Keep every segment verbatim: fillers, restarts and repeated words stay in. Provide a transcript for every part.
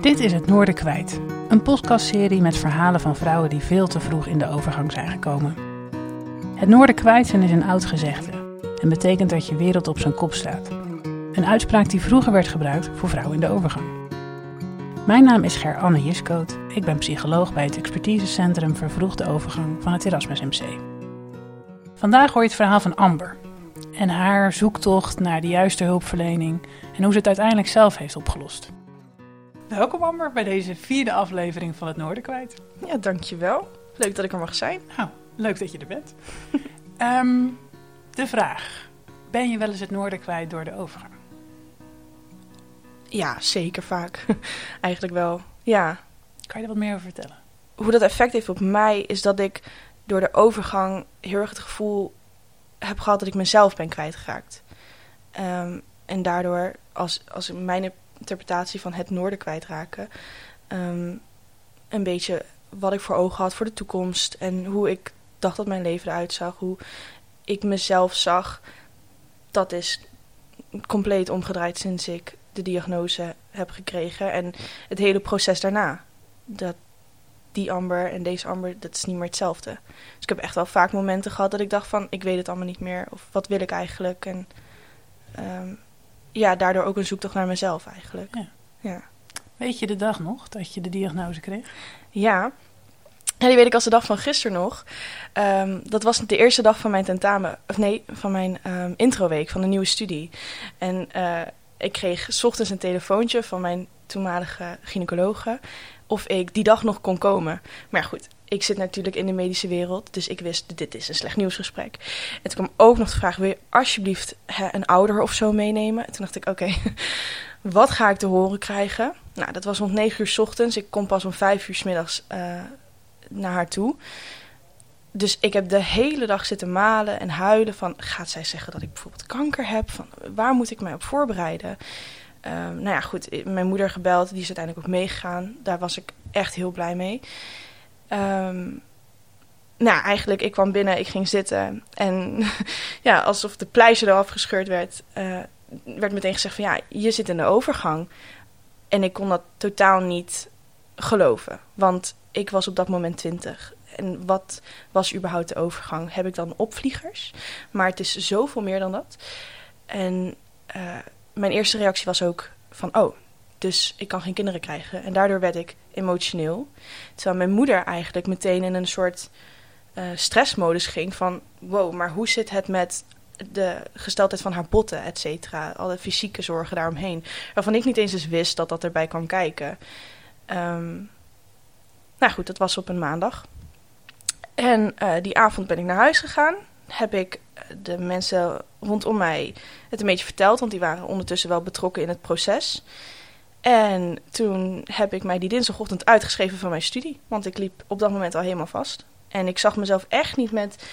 Dit is Het Noorden Kwijt, een podcastserie met verhalen van vrouwen die veel te vroeg in de overgang zijn gekomen. Het Noorden Kwijt zijn is een oud gezegde en betekent dat je wereld op zijn kop staat. Een uitspraak die vroeger werd gebruikt voor vrouwen in de overgang. Mijn naam is Ger-Anne Jiskoot, ik ben psycholoog bij het expertisecentrum Vervroegde Overgang van het Erasmus M C. Vandaag hoor je het verhaal van Amber en haar zoektocht naar de juiste hulpverlening en hoe ze het uiteindelijk zelf heeft opgelost. Welkom Amber bij deze vierde aflevering van Het Noorden Kwijt. Ja, dankjewel. Leuk dat ik er mag zijn. Nou, leuk dat je er bent. um, de vraag, ben je wel eens het noorden kwijt door de overgang? Ja, zeker vaak. Eigenlijk wel, ja. Kan je er wat meer over vertellen? Hoe dat effect heeft op mij is dat ik door de overgang heel erg het gevoel heb gehad dat ik mezelf ben kwijtgeraakt. Um, en daardoor, als, als mijn interpretatie van het noorden kwijtraken, um, een beetje wat ik voor ogen had voor de toekomst en hoe ik dacht dat mijn leven eruit zag, hoe ik mezelf zag, dat is compleet omgedraaid sinds ik de diagnose heb gekregen en het hele proces daarna. Dat die Amber en deze Amber, dat is niet meer hetzelfde. Dus ik heb echt wel vaak momenten gehad dat ik dacht van, ik weet het allemaal niet meer. Of wat wil ik eigenlijk? En um, ja, daardoor ook een zoektocht naar mezelf eigenlijk. Ja. Ja. Weet je de dag nog dat je de diagnose kreeg? Ja, ja die weet ik als de dag van gisteren nog. Um, dat was de eerste dag van mijn tentamen, of nee, van mijn um, introweek van de nieuwe studie. En uh, ik kreeg 's ochtends een telefoontje van mijn toenmalige gynaecologe of ik die dag nog kon komen. Maar goed, ik zit natuurlijk in de medische wereld, dus ik wist, dit is een slecht nieuwsgesprek. En toen kwam ook nog de vraag, wil je alsjeblieft hè, een ouder of zo meenemen? En toen dacht ik, oké, okay, wat ga ik te horen krijgen? Nou, dat was om negen uur 's ochtends. Ik kom pas om vijf uur 's middags uh, naar haar toe. Dus ik heb de hele dag zitten malen en huilen van, gaat zij zeggen dat ik bijvoorbeeld kanker heb? Van, waar moet ik mij op voorbereiden? Um, nou ja, goed, mijn moeder gebeld, die is uiteindelijk ook meegegaan. Daar was ik echt heel blij mee. Um, nou, eigenlijk, ik kwam binnen, ik ging zitten. En ja, alsof de pleister eraf gescheurd werd, uh, werd meteen gezegd van, ja, je zit in de overgang. En ik kon dat totaal niet geloven, want ik was op dat moment twintig. En wat was überhaupt de overgang? Heb ik dan opvliegers? Maar het is zoveel meer dan dat. En uh, mijn eerste reactie was ook van, oh, dus ik kan geen kinderen krijgen. En daardoor werd ik emotioneel. Terwijl mijn moeder eigenlijk meteen in een soort uh, stressmodus ging van, wow, maar hoe zit het met de gesteldheid van haar botten, et cetera? Alle fysieke zorgen daaromheen. Waarvan ik niet eens eens wist dat dat erbij kwam kijken. Um, nou goed, dat was op een maandag. En uh, die avond ben ik naar huis gegaan. Heb ik de mensen rondom mij het een beetje verteld, want die waren ondertussen wel betrokken in het proces. En toen heb ik mij die dinsdagochtend uitgeschreven van mijn studie, want ik liep op dat moment al helemaal vast. En ik zag mezelf echt niet met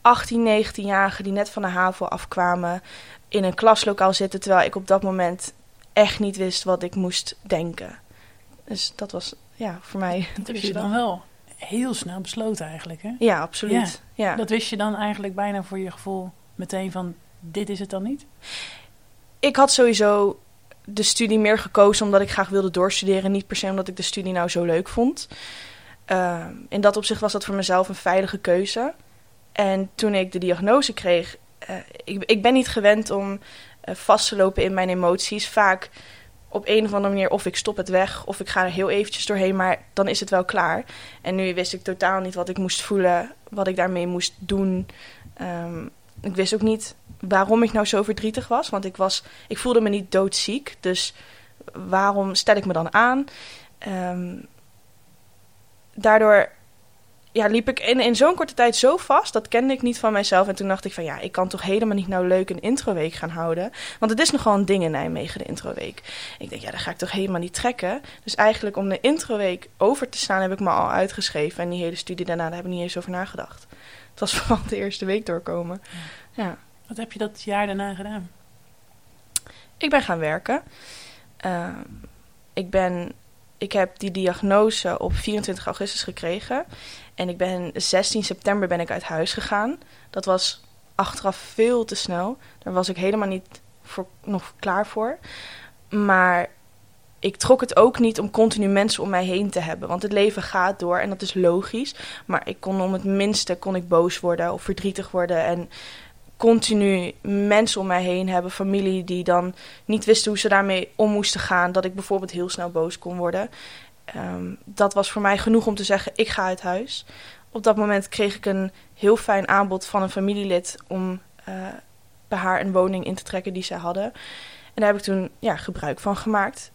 achttien, negentienjarigen die net van de HAVO afkwamen in een klaslokaal zitten, terwijl ik op dat moment echt niet wist wat ik moest denken. Dus dat was ja voor mij. Dat wist je dan wel heel snel besloten eigenlijk, hè? Ja, absoluut. Ja. Ja. Dat wist je dan eigenlijk bijna voor je gevoel meteen van, dit is het dan niet? Ik had sowieso de studie meer gekozen omdat ik graag wilde doorstuderen, niet per se omdat ik de studie nou zo leuk vond. Uh, in dat opzicht was dat voor mezelf een veilige keuze. En toen ik de diagnose kreeg, uh, ik, ik ben niet gewend om uh, vast te lopen in mijn emoties. Vaak op een of andere manier, of ik stop het weg, of ik ga er heel eventjes doorheen, maar dan is het wel klaar. En nu wist ik totaal niet wat ik moest voelen, wat ik daarmee moest doen. Um, ik wist ook niet waarom ik nou zo verdrietig was, want ik, was, ik voelde me niet doodziek. Dus waarom stel ik me dan aan? Um, daardoor ja, liep ik in, in zo'n korte tijd zo vast, dat kende ik niet van mijzelf. En toen dacht ik van, ja, ik kan toch helemaal niet nou leuk een introweek gaan houden. Want het is nogal een ding in Nijmegen, de introweek. Ik denk, ja, dat ga ik toch helemaal niet trekken. Dus eigenlijk om de introweek over te slaan heb ik me al uitgeschreven. En die hele studie daarna, daar heb ik niet eens over nagedacht. Het was vooral de eerste week doorkomen. Ja. Ja. Wat heb je dat jaar daarna gedaan? Ik ben gaan werken. Uh, ik ben... Ik heb die diagnose op vierentwintig augustus gekregen. En ik ben zestien september ben ik uit huis gegaan. Dat was achteraf veel te snel. Daar was ik helemaal niet voor, nog klaar voor. Maar ik trok het ook niet om continu mensen om mij heen te hebben. Want het leven gaat door en dat is logisch. Maar ik kon om het minste kon ik boos worden of verdrietig worden. En continu mensen om mij heen hebben. Familie die dan niet wisten hoe ze daarmee om moesten gaan. Dat ik bijvoorbeeld heel snel boos kon worden. Um, dat was voor mij genoeg om te zeggen, ik ga uit huis. Op dat moment kreeg ik een heel fijn aanbod van een familielid om uh, bij haar een woning in te trekken die zij hadden. En daar heb ik toen ja, gebruik van gemaakt.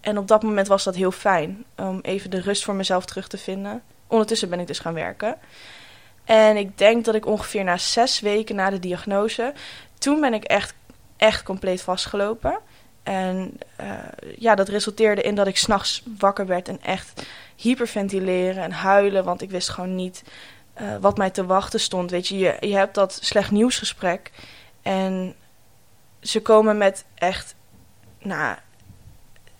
En op dat moment was dat heel fijn, om even de rust voor mezelf terug te vinden. Ondertussen ben ik dus gaan werken. En ik denk dat ik ongeveer na zes weken na de diagnose, toen ben ik echt, echt compleet vastgelopen. En uh, ja, dat resulteerde in dat ik 's nachts wakker werd en echt hyperventileren en huilen. Want ik wist gewoon niet uh, wat mij te wachten stond. Weet je, je, je hebt dat slecht nieuwsgesprek en ze komen met echt, nou,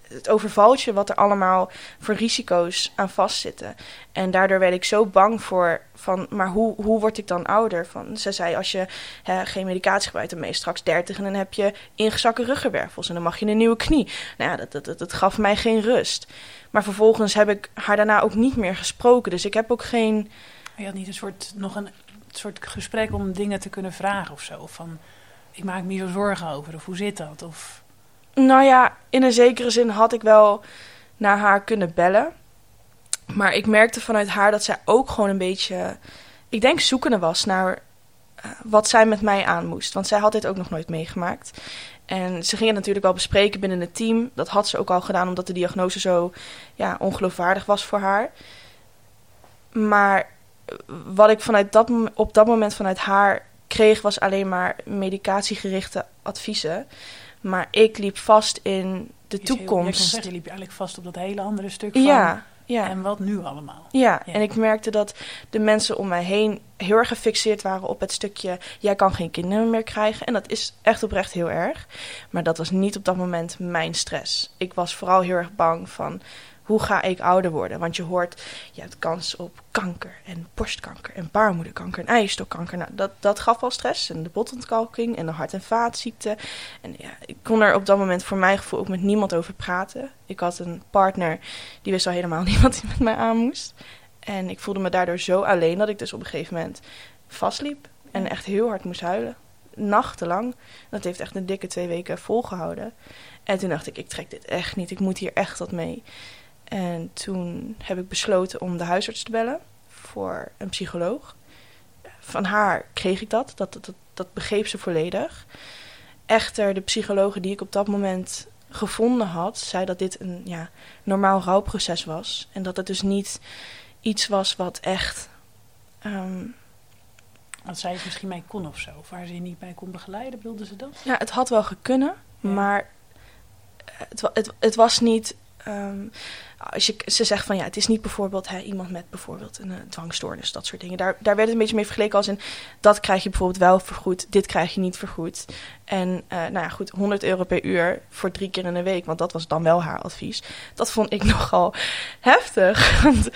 het overvalt je wat er allemaal voor risico's aan vastzitten. En daardoor werd ik zo bang voor, van, maar hoe, hoe word ik dan ouder? Van, ze zei, als je hè, geen medicatie gebruikt, dan ben je straks dertig... en dan heb je ingezakken ruggenwervels en dan mag je een nieuwe knie. Nou ja, dat, dat, dat, dat gaf mij geen rust. Maar vervolgens heb ik haar daarna ook niet meer gesproken. Dus ik heb ook geen... Je had niet een soort, nog een soort gesprek om dingen te kunnen vragen of zo? Van, ik maak me zo zorgen over, of hoe zit dat? Of... Nou ja, in een zekere zin had ik wel naar haar kunnen bellen. Maar ik merkte vanuit haar dat zij ook gewoon een beetje, ik denk zoekende was naar wat zij met mij aan moest. Want zij had dit ook nog nooit meegemaakt. En ze ging het natuurlijk al bespreken binnen het team. Dat had ze ook al gedaan omdat de diagnose zo ja, ongeloofwaardig was voor haar. Maar wat ik vanuit dat, op dat moment vanuit haar kreeg was alleen maar medicatiegerichte adviezen. Maar ik liep vast in de toekomst. Je, zegt, je liep eigenlijk vast op dat hele andere stuk van... Ja, ja. En wat nu allemaal. Ja, ja, en ik merkte dat de mensen om mij heen heel erg gefixeerd waren op het stukje... jij kan geen kinderen meer krijgen. En dat is echt oprecht heel erg. Maar dat was niet op dat moment mijn stress. Ik was vooral heel erg bang van... hoe ga ik ouder worden? Want je hoort, je hebt kans op kanker en borstkanker en baarmoederkanker en eierstokkanker. Nou, dat, dat gaf al stress. En de botontkalking en de hart- en vaatziekten. En ja, ik kon er op dat moment voor mijn gevoel ook met niemand over praten. Ik had een partner, die wist al helemaal niet wat hij met mij aan moest. En ik voelde me daardoor zo alleen dat ik dus op een gegeven moment vastliep. En echt heel hard moest huilen. Nachtenlang. Dat heeft echt een dikke twee weken volgehouden. En toen dacht ik, ik trek dit echt niet. Ik moet hier echt wat mee. En toen heb ik besloten om de huisarts te bellen voor een psycholoog. Van haar kreeg ik dat. Dat, dat, dat begreep ze volledig. Echter, de psychologe die ik op dat moment gevonden had... zei dat dit een ja, normaal rouwproces was. En dat het dus niet iets was wat echt... Um, wat zij misschien mee kon of zo. Of waar ze je niet bij kon begeleiden, bedoelde ze dat? Ja, het had wel gekunnen, ja. Maar het, het, het was niet... Um, als je, ze zegt van ja, het is niet bijvoorbeeld hè, iemand met bijvoorbeeld een uh, dwangstoornis, dat soort dingen. Daar, daar werd het een beetje mee vergeleken als in dat krijg je bijvoorbeeld wel vergoed, dit krijg je niet vergoed. En uh, nou ja, goed, honderd euro per uur voor drie keer in de week, want dat was dan wel haar advies. Dat vond ik nogal heftig. Want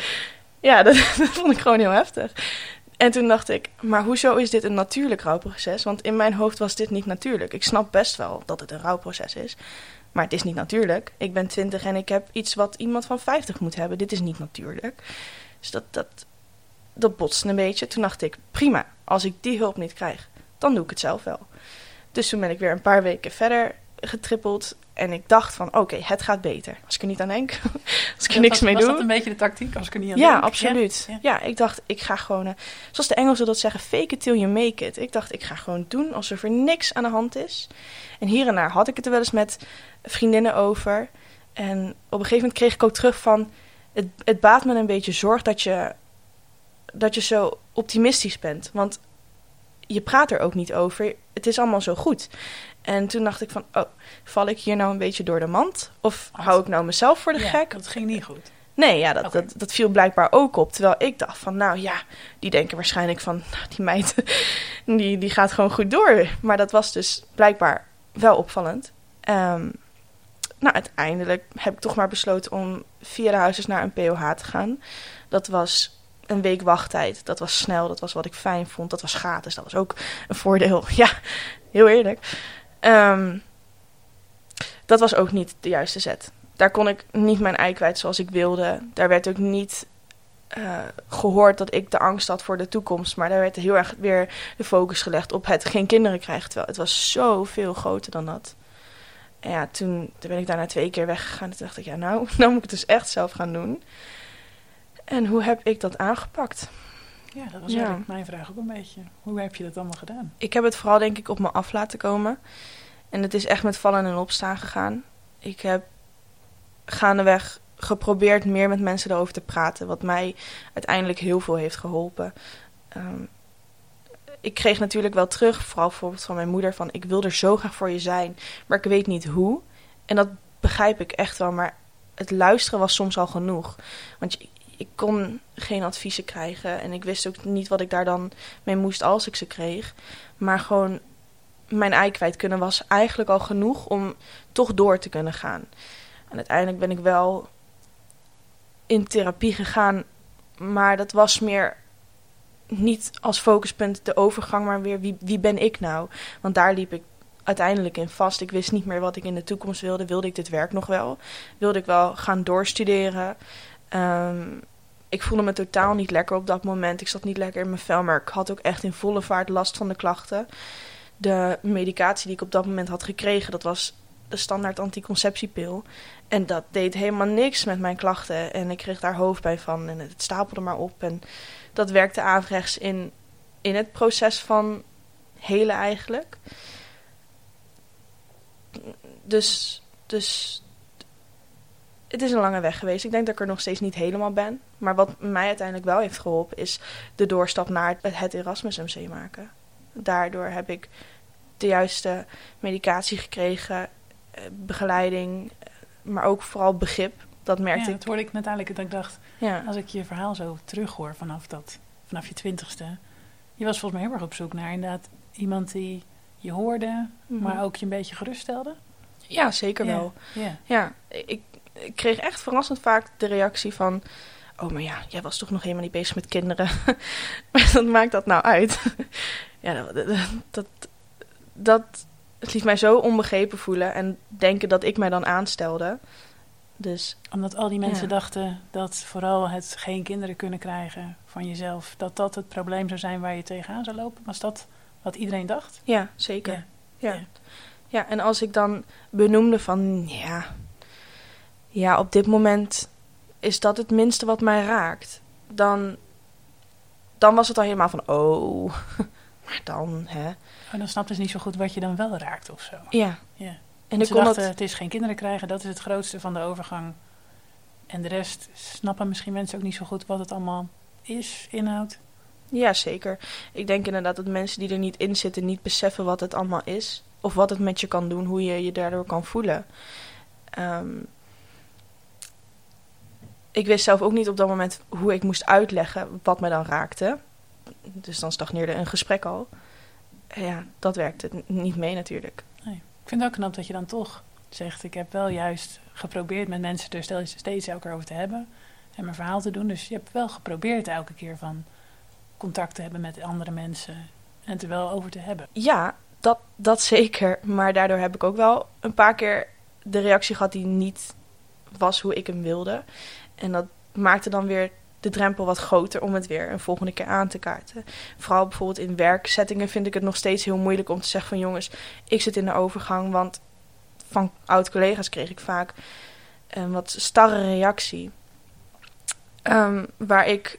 ja, dat, dat vond ik gewoon heel heftig. En toen dacht ik, maar hoezo is dit een natuurlijk rouwproces? Want in mijn hoofd was dit niet natuurlijk. Ik snap best wel dat het een rouwproces is. Maar het is niet natuurlijk. Ik ben twintig en ik heb iets wat iemand van vijftig moet hebben. Dit is niet natuurlijk. Dus dat, dat, dat botste een beetje. Toen dacht ik, prima, als ik die hulp niet krijg, dan doe ik het zelf wel. Dus toen ben ik weer een paar weken verder getrippeld. En ik dacht van, oké, okay, het gaat beter. Als ik er niet aan denk, als ik er ja, niks was, mee was doe. Was dat een beetje de tactiek, als ik er niet aan ja, denk? Ja, absoluut. Ja. ja, ik dacht, ik ga gewoon, uh, zoals de Engelsen dat zeggen, fake it till you make it. Ik dacht, ik ga gewoon doen alsof er niks aan de hand is. En hier en daar had ik het er wel eens met vriendinnen over. En op een gegeven moment kreeg ik ook terug van, het, het baat me een beetje zorg dat je, dat je zo optimistisch bent. Want je praat er ook niet over, het is allemaal zo goed. En toen dacht ik van, oh, val ik hier nou een beetje door de mand? Of hou ik nou mezelf voor de ja, gek? Dat ging niet goed. Nee, ja, dat, okay. dat, dat viel blijkbaar ook op. Terwijl ik dacht van, nou ja, die denken waarschijnlijk van... Nou, die meid, die, die gaat gewoon goed door. Maar dat was dus blijkbaar wel opvallend. Um, nou, uiteindelijk heb ik toch maar besloten om via de huisarts naar een P O H te gaan. Dat was... een week wachttijd, dat was snel, dat was wat ik fijn vond. Dat was gratis, dat was ook een voordeel. Ja, heel eerlijk. Um, dat was ook niet de juiste zet. daar kon ik niet mijn ei kwijt zoals ik wilde. Daar werd ook niet uh, gehoord dat ik de angst had voor de toekomst. Maar daar werd heel erg weer de focus gelegd op het geen kinderen krijgen. Terwijl het was zoveel groter dan dat. En ja, toen, toen ben ik daarna twee keer weggegaan. En toen dacht ik, ja, nou, nou moet ik het dus echt zelf gaan doen. En hoe heb ik dat aangepakt? Ja, dat was ja. eigenlijk mijn vraag ook een beetje. Hoe heb je dat allemaal gedaan? Ik heb het vooral, denk ik, op me af laten komen. En het is echt met vallen en opstaan gegaan. Ik heb gaandeweg geprobeerd meer met mensen erover te praten. Wat mij uiteindelijk heel veel heeft geholpen. Um, ik kreeg natuurlijk wel terug, vooral bijvoorbeeld van mijn moeder, van ik wil er zo graag voor je zijn, maar ik weet niet hoe. En dat begrijp ik echt wel, maar het luisteren was soms al genoeg. Want je, ik kon geen adviezen krijgen en ik wist ook niet wat ik daar dan mee moest als ik ze kreeg. Maar gewoon mijn ei kwijt kunnen was eigenlijk al genoeg om toch door te kunnen gaan. En uiteindelijk ben ik wel in therapie gegaan, maar dat was meer niet als focuspunt de overgang, maar weer wie, wie ben ik nou? Want daar liep ik uiteindelijk in vast. Ik wist niet meer wat ik in de toekomst wilde. Wilde ik dit werk nog wel? Wilde ik wel gaan doorstuderen? Um, ik voelde me totaal niet lekker op dat moment. Ik zat niet lekker in mijn vel, maar ik had ook echt in volle vaart last van de klachten. De medicatie die ik op dat moment had gekregen, dat was de standaard anticonceptiepil. En dat deed helemaal niks met mijn klachten. En ik kreeg daar hoofdpijn van en het stapelde maar op. En dat werkte averechts in, in het proces van helen eigenlijk. Dus, dus het is een lange weg geweest. Ik denk dat ik er nog steeds niet helemaal ben. Maar wat mij uiteindelijk wel heeft geholpen is de doorstap naar het, het Erasmus M C maken. Daardoor heb ik de juiste medicatie gekregen, begeleiding, maar ook vooral begrip. Dat merkte ja, ik. Dat hoorde ik net eigenlijk dat ik dacht, ja. als ik je verhaal zo terughoor vanaf dat, vanaf je twintigste. Je was volgens mij heel erg op zoek naar inderdaad iemand die je hoorde, mm-hmm. maar ook je een beetje geruststelde. Ja, zeker ja. wel. Ja, ja ik, ik kreeg echt verrassend vaak de reactie van, oh, maar ja, jij was toch nog helemaal niet bezig met kinderen. Wat maakt dat nou uit? Ja, dat, dat, dat het liet mij zo onbegrepen voelen en denken dat ik mij dan aanstelde. Dus, Omdat al die mensen ja. dachten dat vooral het geen kinderen kunnen krijgen van jezelf, dat dat het probleem zou zijn waar je tegenaan zou lopen. Was dat wat iedereen dacht? Ja, zeker. Ja, ja. ja. ja en als ik dan benoemde van, ja, ja, op dit moment is dat het minste wat mij raakt. Dan, dan was het al helemaal van, oh, maar dan, hè. Oh, dan snapten ze niet zo goed wat je dan wel raakt of zo. Ja. ja. En ik dacht, het is geen kinderen krijgen, dat is het grootste van de overgang. En de rest snappen misschien mensen ook niet zo goed wat het allemaal is, inhoudt. Ja, zeker. Ik denk inderdaad dat mensen die er niet in zitten niet beseffen wat het allemaal is. Of wat het met je kan doen, hoe je je daardoor kan voelen. Um, ik wist zelf ook niet op dat moment hoe ik moest uitleggen wat me dan raakte. Dus dan stagneerde een gesprek al. Ja, dat werkte niet mee natuurlijk. Nee. Ik vind het ook knap dat je dan toch zegt, ik heb wel juist geprobeerd met mensen er steeds elke keer over te hebben en mijn verhaal te doen. Dus je hebt wel geprobeerd elke keer van contact te hebben met andere mensen en het er wel over te hebben. Ja, dat, dat zeker. Maar daardoor heb ik ook wel een paar keer de reactie gehad die niet was hoe ik hem wilde. En dat maakte dan weer de drempel wat groter om het weer een volgende keer aan te kaarten. Vooral bijvoorbeeld in werksettingen vind ik het nog steeds heel moeilijk om te zeggen van jongens, ik zit in de overgang, want van oud-collega's kreeg ik vaak een wat starre reactie. Um, waar ik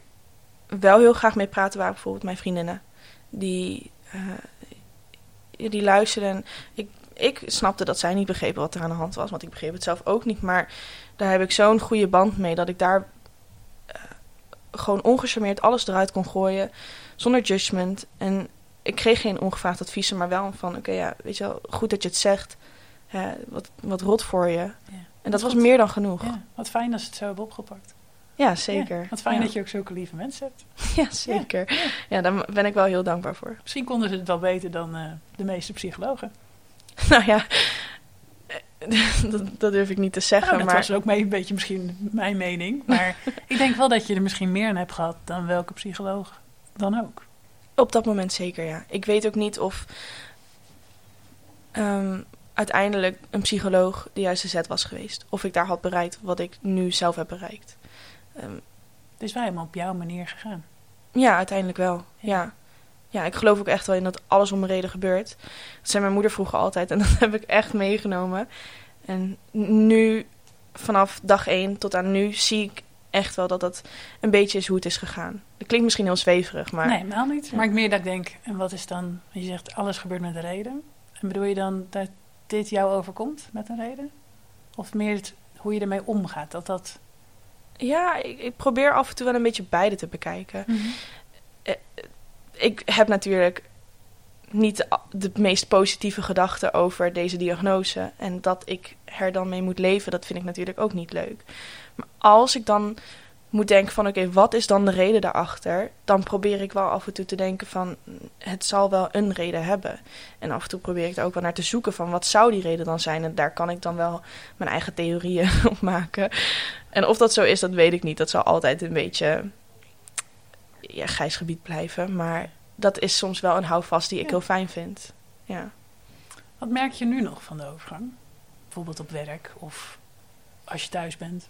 wel heel graag mee praatte waren bijvoorbeeld mijn vriendinnen. Die, uh, die luisterden en ik, ik snapte dat zij niet begrepen wat er aan de hand was, want ik begreep het zelf ook niet, maar daar heb ik zo'n goede band mee dat ik daar gewoon ongecharmeerd alles eruit kon gooien, zonder judgment. En ik kreeg geen ongevraagd adviezen, maar wel van, oké, okay, ja, weet je wel, goed dat je het zegt. Hè, wat, wat rot voor je. Ja, en dat was goed. Meer dan genoeg. Ja, wat fijn dat ze het zo hebben opgepakt. Ja, zeker. Ja, wat fijn ja. dat je ook zulke lieve mensen hebt. Ja, zeker. Ja, ja. ja, daar ben ik wel heel dankbaar voor. Misschien konden ze het wel beter dan uh, de meeste psychologen. Nou ja, Dat, dat durf ik niet te zeggen. Nou, dat maar... was ook mee, een beetje misschien mijn mening. Maar ik denk wel dat je er misschien meer aan hebt gehad dan welke psycholoog dan ook. Op dat moment zeker, ja. Ik weet ook niet of, um, uiteindelijk een psycholoog de juiste zet was geweest. Of ik daar had bereikt wat ik nu zelf heb bereikt. Um, dus wij hebben op jouw manier gegaan. Ja, uiteindelijk wel. Ja. ja. Ja, ik geloof ook echt wel in dat alles om een reden gebeurt. Dat zei mijn moeder vroeger altijd en dat heb ik echt meegenomen. En nu, vanaf dag één tot aan nu, zie ik echt wel dat dat een beetje is hoe het is gegaan. Dat klinkt misschien heel zweverig, maar... Nee, helemaal niet. Maar ik meer dat ik denk, en wat is dan... Je zegt, alles gebeurt met een reden. En bedoel je dan dat dit jou overkomt met een reden? Of meer het, hoe je ermee omgaat, dat dat... Ja, ik, ik probeer af en toe wel een beetje beide te bekijken. Mm-hmm. Eh, ik heb natuurlijk niet de, de meest positieve gedachten over deze diagnose. En dat ik er dan mee moet leven, dat vind ik natuurlijk ook niet leuk. Maar als ik dan moet denken van oké, okay, wat is dan de reden daarachter? Dan probeer ik wel af en toe te denken van het zal wel een reden hebben. En af en toe probeer ik er ook wel naar te zoeken van wat zou die reden dan zijn? En daar kan ik dan wel mijn eigen theorieën op maken. En of dat zo is, dat weet ik niet. Dat zal altijd een beetje... Ja, grijs gebied blijven, maar dat is soms wel een houvast die ik ja. heel fijn vind. Ja. Wat merk je nu nog van de overgang? Bijvoorbeeld op werk of als je thuis bent?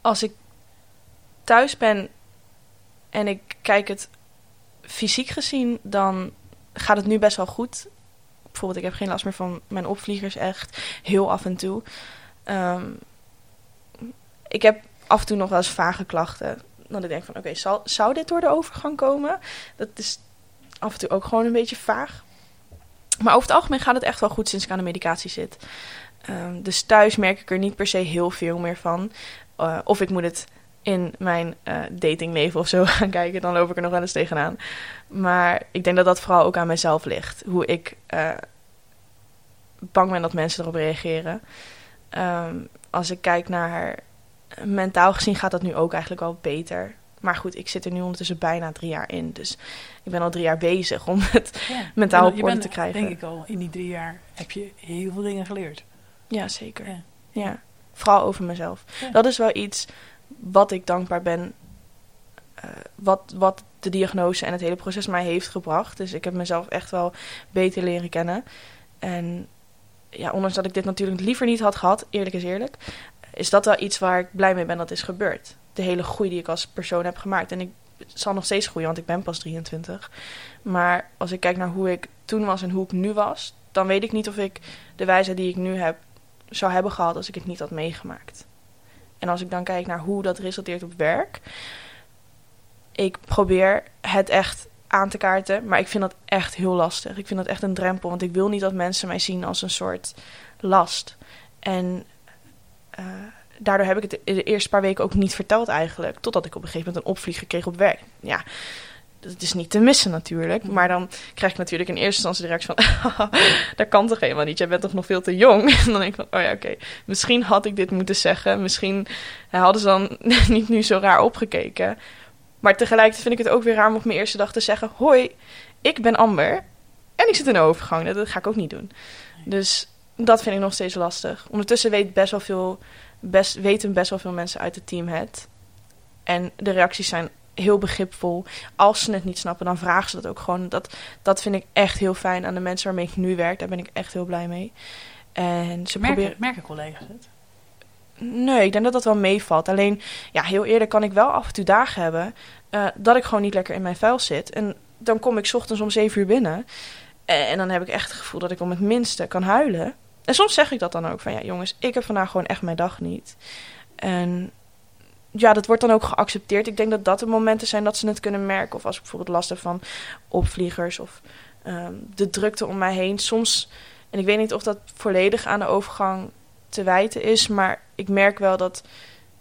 Als ik thuis ben en ik kijk het fysiek gezien, dan gaat het nu best wel goed. Bijvoorbeeld, ik heb geen last meer van mijn opvliegers, echt heel af en toe. Um, ik heb af en toe nog wel eens vage klachten. Dan denk ik van, oké, okay, zou, zou dit door de overgang komen? Dat is af en toe ook gewoon een beetje vaag. Maar over het algemeen gaat het echt wel goed sinds ik aan de medicatie zit. Um, dus thuis merk ik er niet per se heel veel meer van. Uh, of ik moet het in mijn uh, datingleven of zo gaan kijken. Dan loop ik er nog wel eens tegenaan. Maar ik denk dat dat vooral ook aan mezelf ligt. Hoe ik uh, bang ben dat mensen erop reageren. Um, als ik kijk naar... Mentaal gezien gaat dat nu ook eigenlijk wel beter. Maar goed, ik zit er nu ondertussen bijna drie jaar in. Dus ik ben al drie jaar bezig om het ja, mentaal op orde te krijgen. Denk ik al, in die drie jaar heb je heel veel dingen geleerd. Ja, zeker. Ja. Ja. Vooral over mezelf. Ja. Dat is wel iets wat ik dankbaar ben. Uh, wat, wat de diagnose en het hele proces mij heeft gebracht. Dus ik heb mezelf echt wel beter leren kennen. En ja, ondanks dat ik dit natuurlijk liever niet had gehad, eerlijk is eerlijk... is dat wel iets waar ik blij mee ben dat is gebeurd. De hele groei die ik als persoon heb gemaakt. En ik zal nog steeds groeien, want ik ben pas drieëntwintig. Maar als ik kijk naar hoe ik toen was en hoe ik nu was... dan weet ik niet of ik de wijsheid die ik nu heb zou hebben gehad... als ik het niet had meegemaakt. En als ik dan kijk naar hoe dat resulteert op werk... ik probeer het echt aan te kaarten, maar ik vind dat echt heel lastig. Ik vind dat echt een drempel, want ik wil niet dat mensen mij zien als een soort last. En... Uh, daardoor heb ik het de eerste paar weken ook niet verteld eigenlijk. Totdat ik op een gegeven moment een opvlieger kreeg op werk. Ja, dat is niet te missen natuurlijk. Maar dan krijg ik natuurlijk in eerste instantie de reactie van... Oh, dat kan toch helemaal niet? Jij bent toch nog veel te jong? En dan denk ik van, oh ja, oké. Okay. Misschien had ik dit moeten zeggen. Misschien hadden ze dan niet nu zo raar opgekeken. Maar tegelijkertijd vind ik het ook weer raar om op mijn eerste dag te zeggen... Hoi, ik ben Amber en ik zit in de overgang. Dat ga ik ook niet doen. Dus... Dat vind ik nog steeds lastig. Ondertussen weet best wel veel, best, weten best wel veel mensen uit het team het. En de reacties zijn heel begripvol. Als ze het niet snappen, dan vragen ze dat ook gewoon. Dat, dat vind ik echt heel fijn aan de mensen waarmee ik nu werk. Daar ben ik echt heel blij mee. En ze merken, proberen... merken collega's het? Nee, ik denk dat dat wel meevalt. Alleen, ja, heel eerlijk kan ik wel af en toe dagen hebben... Uh, dat ik gewoon niet lekker in mijn vuil zit. En dan kom ik ochtends om zeven uur binnen. En dan heb ik echt het gevoel dat ik om het minste kan huilen... En soms zeg ik dat dan ook van, ja jongens, ik heb vandaag gewoon echt mijn dag niet. En ja, dat wordt dan ook geaccepteerd. Ik denk dat dat de momenten zijn dat ze het kunnen merken. Of als ik bijvoorbeeld last heb van opvliegers of um, de drukte om mij heen. Soms, en ik weet niet of dat volledig aan de overgang te wijten is... maar ik merk wel dat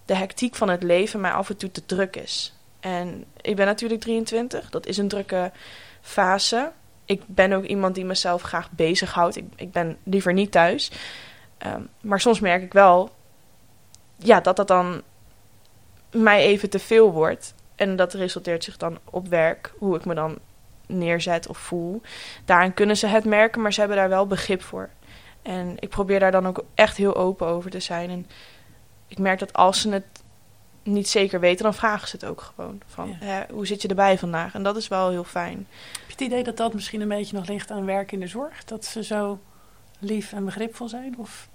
de hectiek van het leven mij af en toe te druk is. En ik ben natuurlijk drieëntwintig, dat is een drukke fase... Ik ben ook iemand die mezelf graag bezighoudt. Ik, ik ben liever niet thuis. Um, maar soms merk ik wel... ja, dat dat dan mij even te veel wordt. En dat resulteert zich dan op werk. Hoe ik me dan neerzet of voel. Daarin kunnen ze het merken, maar ze hebben daar wel begrip voor. En ik probeer daar dan ook echt heel open over te zijn. En ik merk dat als ze het niet zeker weten, dan vragen ze het ook gewoon. Van, ja. hè, hoe zit je erbij vandaag? En dat is wel heel fijn. Het idee dat dat misschien een beetje nog ligt aan werk in de zorg? Dat ze zo lief en begripvol zijn? Of?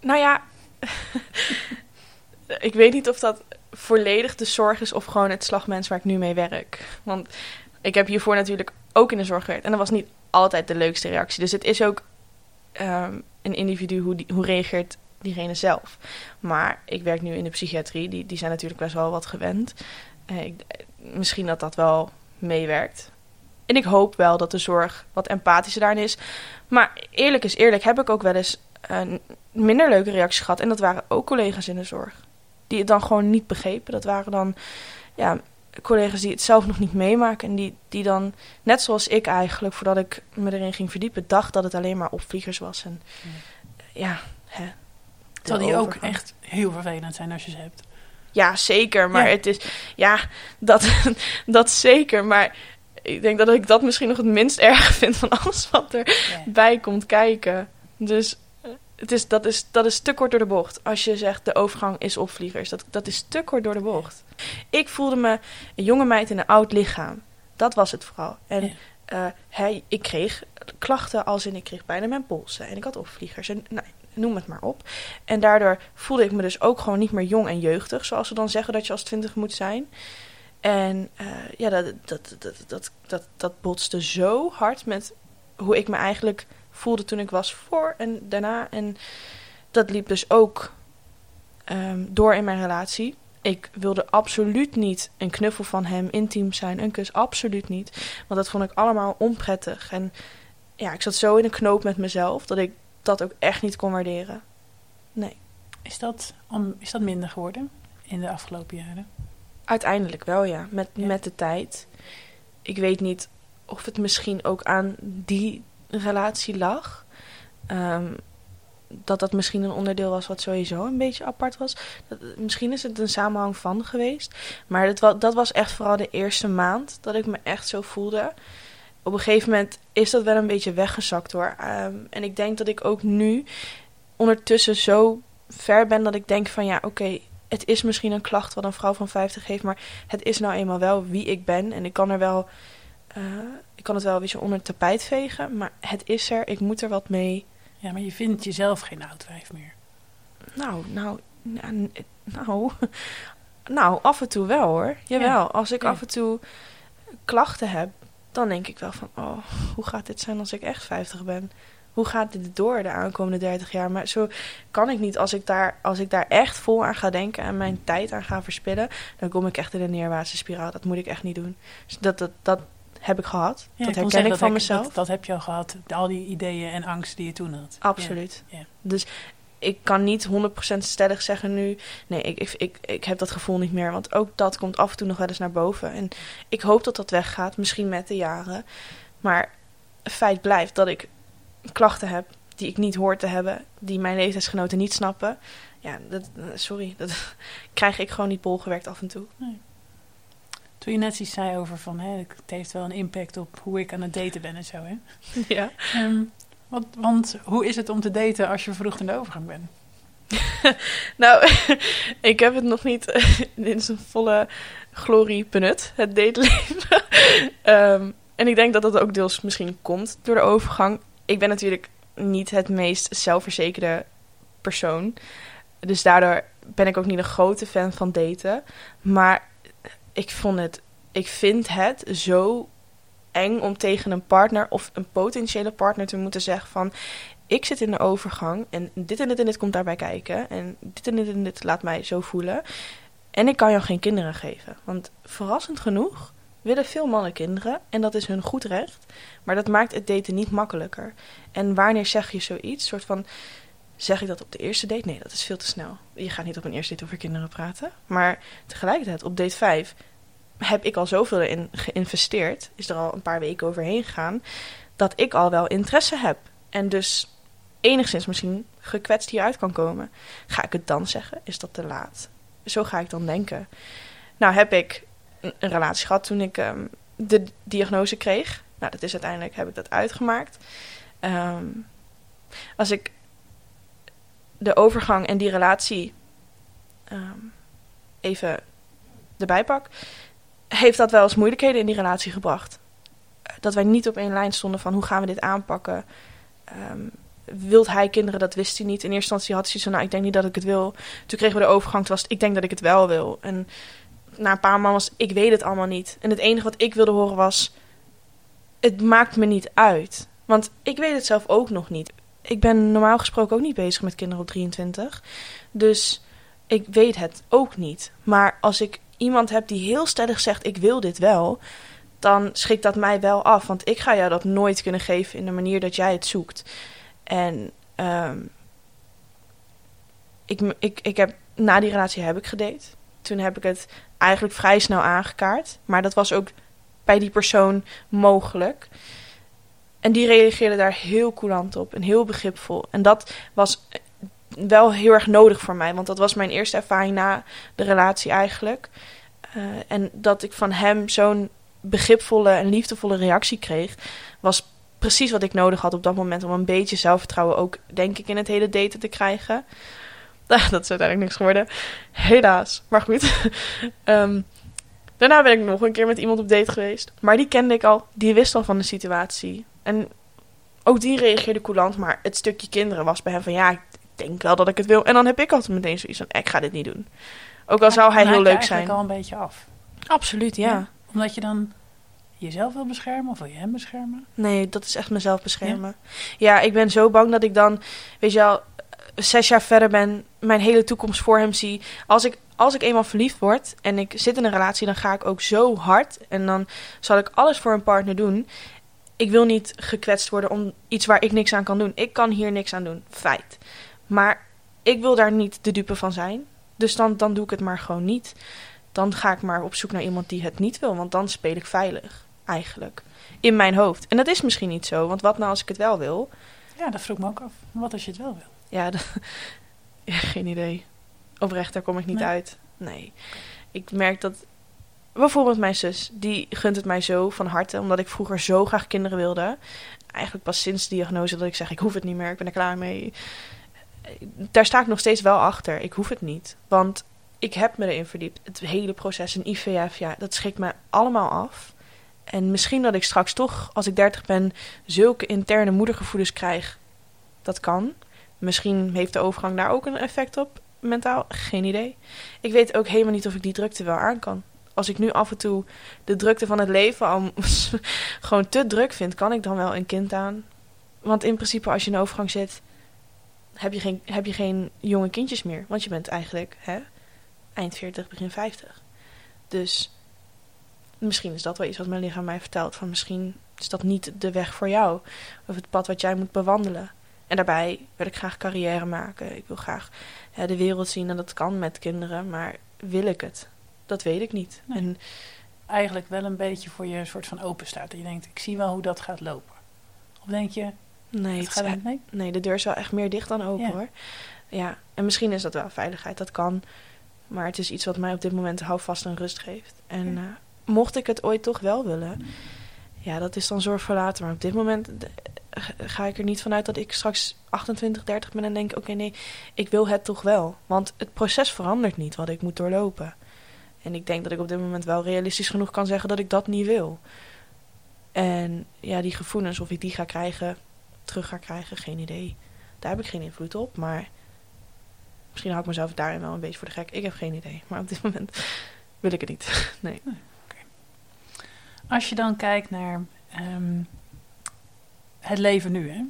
Nou ja, ik weet niet of dat volledig de zorg is of gewoon het slagmens waar ik nu mee werk. Want ik heb hiervoor natuurlijk ook in de zorg gewerkt en dat was niet altijd de leukste reactie. Dus het is ook um, een individu, hoe, die, hoe reageert diegene zelf. Maar ik werk nu in de psychiatrie, die, die zijn natuurlijk best wel wat gewend. Uh, ik, misschien dat dat wel meewerkt. En ik hoop wel dat de zorg wat empathischer daarin is. Maar eerlijk is eerlijk, heb ik ook wel eens een minder leuke reacties gehad. En dat waren ook collega's in de zorg. Die het dan gewoon niet begrepen. Dat waren dan ja, collega's die het zelf nog niet meemaken. En die, die dan, net zoals ik eigenlijk, voordat ik me erin ging verdiepen, dacht dat het alleen maar opvliegers was. En mm. ja, hè. Terwijl die ook echt heel vervelend zijn als je ze hebt. Ja, zeker. Maar ja. het is... Ja, dat, dat zeker. Maar ik denk dat ik dat misschien nog het minst erg vind van alles wat erbij ja. komt kijken. Dus het is, dat, is, dat is te kort door de bocht. Als je zegt de overgang is opvliegers. Dat, dat is te kort door de bocht. Ik voelde me een jonge meid in een oud lichaam. Dat was het vooral. En ja. uh, hey, ik kreeg klachten als in ik kreeg pijn in mijn polsen. En ik had opvliegers. En nee. Noem het maar op. En daardoor voelde ik me dus ook gewoon niet meer jong en jeugdig. Zoals ze dan zeggen dat je als twintig moet zijn. En uh, ja, dat, dat, dat, dat, dat, dat botste zo hard met hoe ik me eigenlijk voelde toen ik was voor en daarna. En dat liep dus ook um, door in mijn relatie. Ik wilde absoluut niet een knuffel van hem, intiem zijn, een kus. Absoluut niet. Want dat vond ik allemaal onprettig. En ja, ik zat zo in een knoop met mezelf dat ik dat ook echt niet kon waarderen. Nee. Is dat, om, is dat minder geworden in de afgelopen jaren? Uiteindelijk wel, ja. Met, ja. met de tijd. Ik weet niet of het misschien ook aan die relatie lag. Um, dat dat misschien een onderdeel was wat sowieso een beetje apart was. Dat, misschien is het een samenhang van geweest. Maar dat was, dat was echt vooral de eerste maand dat ik me echt zo voelde. Op een gegeven moment is dat wel een beetje weggezakt hoor. Um, en ik denk dat ik ook nu ondertussen zo ver ben dat ik denk van ja, oké, okay, het is misschien een klacht wat een vrouw van vijftig heeft, maar het is nou eenmaal wel wie ik ben. En ik kan er wel, uh, ik kan het wel een beetje onder het tapijt vegen, maar het is er, ik moet er wat mee. Ja, maar je vindt jezelf geen oud wijf meer. Nou, nou, nou, nou, nou af en toe wel hoor. Jawel, ja. Als ik ja. af en toe klachten heb, dan denk ik wel van, oh, hoe gaat dit zijn als ik echt vijftig ben? Hoe gaat dit door de aankomende dertig jaar? Maar zo kan ik niet. Als ik daar, als ik daar echt vol aan ga denken en mijn tijd aan ga verspillen, dan kom ik echt in een neerwaartse spiraal. Dat moet ik echt niet doen. Dus dat, dat, dat heb ik gehad. Ja, dat herken ik, zeggen, ik dat van ik, mezelf. Dat, dat heb je al gehad. Al die ideeën en angsten die je toen had. Absoluut. Ja, ja. Dus ik kan niet honderd procent stellig zeggen nu, nee, ik, ik, ik, ik heb dat gevoel niet meer. Want ook dat komt af en toe nog wel eens naar boven. En ik hoop dat dat weggaat, misschien met de jaren. Maar het feit blijft dat ik klachten heb die ik niet hoor te hebben, die mijn leeftijdsgenoten niet snappen. Ja, dat, sorry, dat krijg ik gewoon niet bolgewerkt af en toe. Nee. Toen je net iets zei over van, hè, het heeft wel een impact op hoe ik aan het daten ben en zo, hè? Ja. Um, Want, want hoe is het om te daten als je vroeg in de overgang bent? Nou, ik heb het nog niet in zijn volle glorie benut, het dateleven. um, en ik denk dat dat ook deels misschien komt door de overgang. Ik ben natuurlijk niet het meest zelfverzekerde persoon. Dus daardoor ben ik ook niet een grote fan van daten. Maar ik vond het, ik vind het zo eng om tegen een partner of een potentiële partner te moeten zeggen van, ik zit in de overgang en dit en dit en dit komt daarbij kijken en dit en dit en dit laat mij zo voelen en ik kan jou geen kinderen geven. Want verrassend genoeg willen veel mannen kinderen en dat is hun goed recht, maar dat maakt het daten niet makkelijker. En wanneer zeg je zoiets, soort van, zeg ik dat op de eerste date? Nee, dat is veel te snel. Je gaat niet op een eerste date over kinderen praten, maar tegelijkertijd op date vijf heb ik al zoveel erin geïnvesteerd, is er al een paar weken overheen gegaan, dat ik al wel interesse heb. En dus enigszins misschien gekwetst hieruit kan komen. Ga ik het dan zeggen? Is dat te laat? Zo ga ik dan denken. Nou heb ik een, een relatie gehad toen ik um, de diagnose kreeg. Nou, dat is uiteindelijk, heb ik dat uitgemaakt. Um, als ik de overgang en die relatie um, even erbij pak, heeft dat wel eens moeilijkheden in die relatie gebracht. dat wij niet op één lijn stonden van hoe gaan we dit aanpakken. Um, Wilt hij kinderen, dat wist hij niet. In eerste instantie had hij zo, nou, ik denk niet dat ik het wil. Toen kregen we de overgang, toen was het, ik denk dat ik het wel wil. En na een paar maanden was, ik weet het allemaal niet. En het enige wat ik wilde horen was, het maakt me niet uit. Want ik weet het zelf ook nog niet. Ik ben normaal gesproken ook niet bezig met kinderen op drieëntwintig. Dus ik weet het ook niet. Maar als ik iemand heb die heel stellig zegt, ik wil dit wel, dan schrikt dat mij wel af. Want ik ga jou dat nooit kunnen geven in de manier dat jij het zoekt. En um, ik, ik, ik heb, na die relatie heb ik gedate. Toen heb ik het eigenlijk vrij snel aangekaart. Maar dat was ook bij die persoon mogelijk. En die reageerde daar heel coulant op en heel begripvol. En dat was wel heel erg nodig voor mij. Want dat was mijn eerste ervaring na de relatie eigenlijk. Uh, en dat ik van hem zo'n begripvolle en liefdevolle reactie kreeg, was precies wat ik nodig had op dat moment om een beetje zelfvertrouwen ook, denk ik, in het hele daten te krijgen. Dat is uiteindelijk niks geworden. Helaas. Maar goed. Um, daarna ben ik nog een keer met iemand op date geweest. Maar die kende ik al. Die wist al van de situatie. En ook die reageerde coulant. Maar het stukje kinderen was bij hem van, ja, ik denk wel dat ik het wil. En dan heb ik altijd meteen zoiets van, ik ga dit niet doen. Ook al zou hij heel leuk zijn. Dat maakt al een beetje af. Absoluut, ja. ja. Omdat je dan jezelf wil beschermen of wil je hem beschermen? Nee, dat is echt mezelf beschermen. Ja? ja, ik ben zo bang dat ik dan, weet je wel, zes jaar verder ben, mijn hele toekomst voor hem zie. Als ik, als ik eenmaal verliefd word en ik zit in een relatie, dan ga ik ook zo hard en dan zal ik alles voor een partner doen. Ik wil niet gekwetst worden om iets waar ik niks aan kan doen. Ik kan hier niks aan doen, feit. Maar ik wil daar niet de dupe van zijn. Dus dan, dan doe ik het maar gewoon niet. Dan ga ik maar op zoek naar iemand die het niet wil, want dan speel ik veilig. Eigenlijk. In mijn hoofd. En dat is misschien niet zo. Want wat nou als ik het wel wil? Ja, dat vroeg me ook af. Wat als je het wel wil? Ja, dat, ja geen idee. Oprecht, daar kom ik niet nee. uit. Nee. Ik merk dat bijvoorbeeld mijn zus, die gunt het mij zo van harte, omdat ik vroeger zo graag kinderen wilde. Eigenlijk pas sinds de diagnose dat ik zeg, ik hoef het niet meer. Ik ben er klaar mee. Daar sta ik nog steeds wel achter. Ik hoef het niet. Want ik heb me erin verdiept. Het hele proces, een I V F, ja, dat schrikt me allemaal af. En misschien dat ik straks toch, als ik dertig ben, zulke interne moedergevoelens krijg. Dat kan. Misschien heeft de overgang daar ook een effect op, mentaal. Geen idee. Ik weet ook helemaal niet of ik die drukte wel aan kan. Als ik nu af en toe de drukte van het leven al gewoon te druk vind, kan ik dan wel een kind aan? Want in principe, als je in de overgang zit, heb je geen, heb je geen jonge kindjes meer. Want je bent eigenlijk hè, eind veertig, begin vijftig. Dus misschien is dat wel iets wat mijn lichaam mij vertelt. Van misschien is dat niet de weg voor jou. Of het pad wat jij moet bewandelen. En daarbij wil ik graag carrière maken. Ik wil graag ja, de wereld zien. En dat kan met kinderen. Maar wil ik het? Dat weet ik niet. Nee. En eigenlijk wel een beetje voor je soort van open staat. Dat je denkt, ik zie wel hoe dat gaat lopen. Of denk je, nee, het gaat e- mee? Nee, de deur is wel echt meer dicht dan open ja. hoor. Ja, en misschien is dat wel veiligheid. Dat kan. Maar het is iets wat mij op dit moment houvast en rust geeft. En ja. uh, mocht ik het ooit toch wel willen, ja, dat is dan zorg voor later. Maar op dit moment ga ik er niet vanuit dat ik straks achtentwintig, dertig ben en denk, oké, okay, nee, ik wil het toch wel. Want het proces verandert niet wat ik moet doorlopen. En ik denk dat ik op dit moment wel realistisch genoeg kan zeggen dat ik dat niet wil. En ja, die gevoelens, of ik die ga krijgen, terug ga krijgen, geen idee. Daar heb ik geen invloed op, maar misschien hou ik mezelf daarin wel een beetje voor de gek. Ik heb geen idee, maar op dit moment wil ik het niet. Nee. Als je dan kijkt naar um, het leven nu, hè?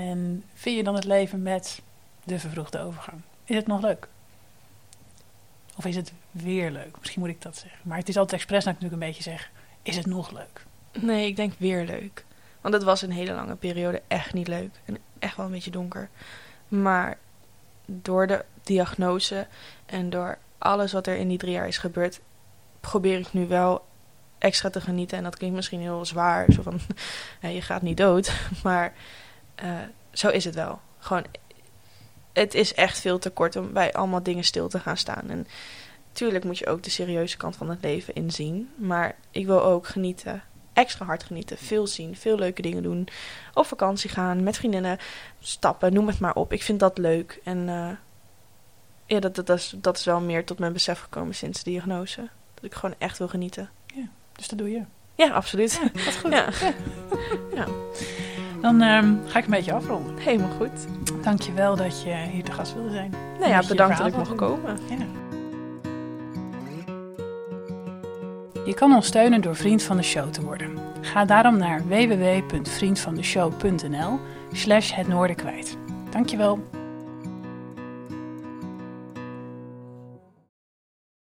En vind je dan het leven met de vervroegde overgang? Is het nog leuk? Of is het weer leuk? Misschien moet ik dat zeggen. Maar het is altijd expres dat ik natuurlijk een beetje zeg, is het nog leuk? Nee, ik denk weer leuk. Want het was een hele lange periode echt niet leuk. En echt wel een beetje donker. Maar door de diagnose en door alles wat er in die drie jaar is gebeurd, probeer ik nu wel extra te genieten. En dat klinkt misschien heel zwaar. Zo van, ja, je gaat niet dood. Maar uh, zo is het wel. Gewoon, het is echt veel te kort om bij allemaal dingen stil te gaan staan. En tuurlijk moet je ook de serieuze kant van het leven inzien. Maar ik wil ook genieten. Extra hard genieten. Veel zien. Veel leuke dingen doen. Op vakantie gaan. Met vriendinnen. Stappen. Noem het maar op. Ik vind dat leuk. En uh, ja, dat, dat, dat, is, dat is wel meer tot mijn besef gekomen sinds de diagnose. Dat ik gewoon echt wil genieten. Ja. Dus dat doe je. Ja, absoluut. Ja, dat is goed. Ja. Ja. Ja. Dan um, ga ik een beetje afronden. Helemaal goed. Dankjewel dat je hier te gast wilde zijn. Nou ja, bedankt dat ik mocht komen. Ja. Je kan ons steunen door vriend van de show te worden. Ga daarom naar w w w punt vriend van de show punt n l slash het noorden kwijt. Dankjewel.